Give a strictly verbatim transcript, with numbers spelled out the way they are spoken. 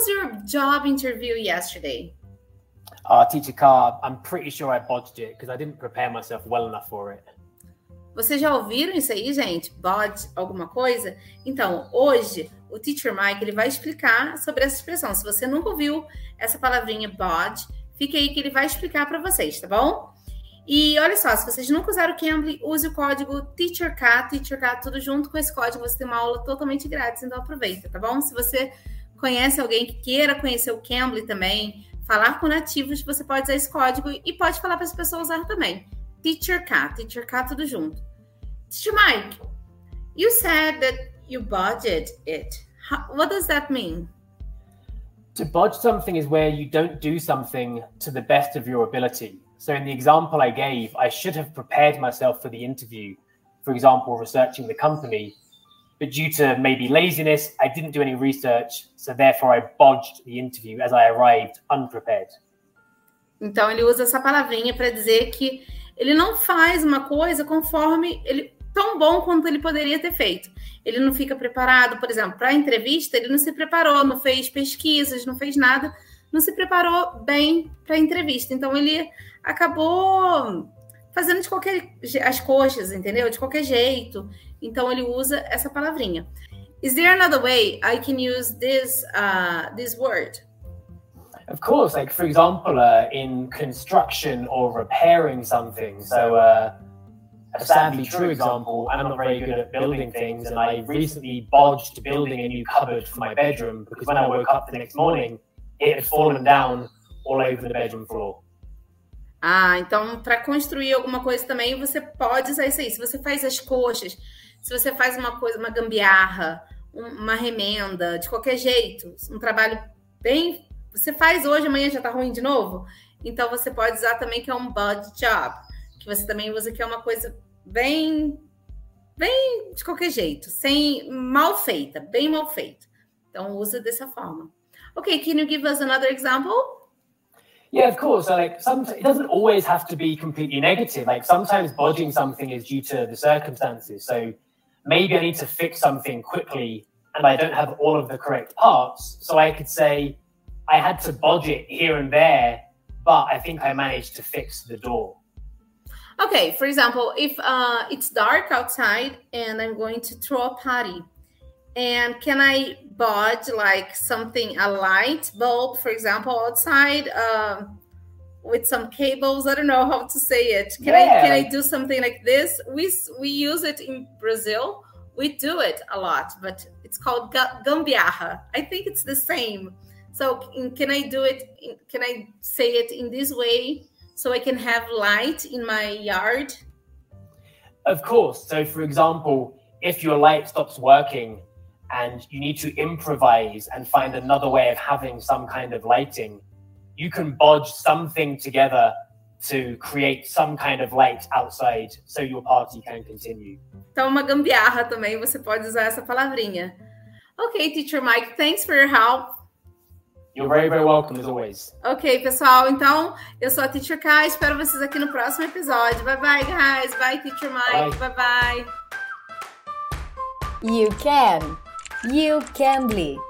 was your job interview yesterday? Uh, Teacher Car, I'm pretty sure I bodged it because I didn't prepare myself well enough for it. Vocês já ouviram isso aí, gente? Bodge, alguma coisa? Então, hoje, o Teacher Mike ele vai explicar sobre essa expressão. Se você nunca ouviu essa palavrinha bodge, fique aí que ele vai explicar para vocês, tá bom? E olha só, se vocês nunca usaram o Cambly, use o código Teacher K, Teacher K, tudo junto. Com esse código você tem uma aula totalmente grátis, então aproveita, tá bom? Se você conhece alguém que queira conhecer o Cambly também, falar com nativos, você pode usar esse código e pode falar para as pessoas usar também. Teacher Cat, Teacher Cat, tudo junto. Teacher Mike, you said that you bodged it. How, what does that mean? To bodge something is where you don't do something to the best of your ability. So in the example I gave, I should have prepared myself for the interview. For example, researching the company. But due to maybe laziness, I didn't do any research. So therefore, I bodged the interview as I arrived unprepared. Então, ele usa essa palavrinha para dizer que ele não faz uma coisa conforme ele tão bom quanto ele poderia ter feito. Ele não fica preparado, por exemplo, para a entrevista, ele não se preparou, não fez pesquisas, não fez nada, não se preparou bem para a entrevista. Então, ele acabou fazendo de qualquer as coxas, entendeu? De qualquer jeito. Então, ele usa essa palavrinha. Is there another way I can use this, uh, this word? Of course, like for example, uh, in construction or repairing something. So uh, a sadly true example, I'm not very good at building things and I recently bodged building a new cupboard for my bedroom because when I woke up the next morning, it had fallen down all over the bedroom floor. Ah, então para construir alguma coisa também, você pode usar isso aí. Se você faz as coxas, se você faz uma coisa, uma gambiarra, uma remenda, de qualquer jeito, um trabalho bem... Você faz hoje, amanhã já tá ruim de novo? Então, você pode usar também que é um bad job. Que você também usa que é uma coisa bem... Bem de qualquer jeito. Sem... Mal feita. Bem mal feita. Então, usa dessa forma. Okay, can you give us another example? Yeah, of course. So, like, sometimes, it doesn't always have to be completely negative. Like, sometimes bodging something is due to the circumstances. So, maybe I need to fix something quickly and I don't have all of the correct parts. So, I could say... I had to bodge it here and there, but I think I managed to fix the door. Okay, for example, if uh, it's dark outside and I'm going to throw a party, and can I bodge like something, a light bulb, for example, outside uh, with some cables? I don't know how to say it. Can yeah. I can I do something like this? We we use it in Brazil. We do it a lot, but it's called gambiarra. I think it's the same. So can I do it, can I say it in this way so I can have light in my yard? Of course. So for example, if your light stops working and you need to improvise and find another way of having some kind of lighting, you can bodge something together to create some kind of light outside so your party can continue. Então uma gambiarra também, você pode usar essa palavrinha. Okay, Teacher Mike, thanks for your help. You're very, very welcome, as always. Ok, pessoal. Então, eu sou a Teacher K. Espero vocês aqui no próximo episódio. Bye-bye, guys. Bye, Teacher Mike. Bye-bye. You can. You Cambly.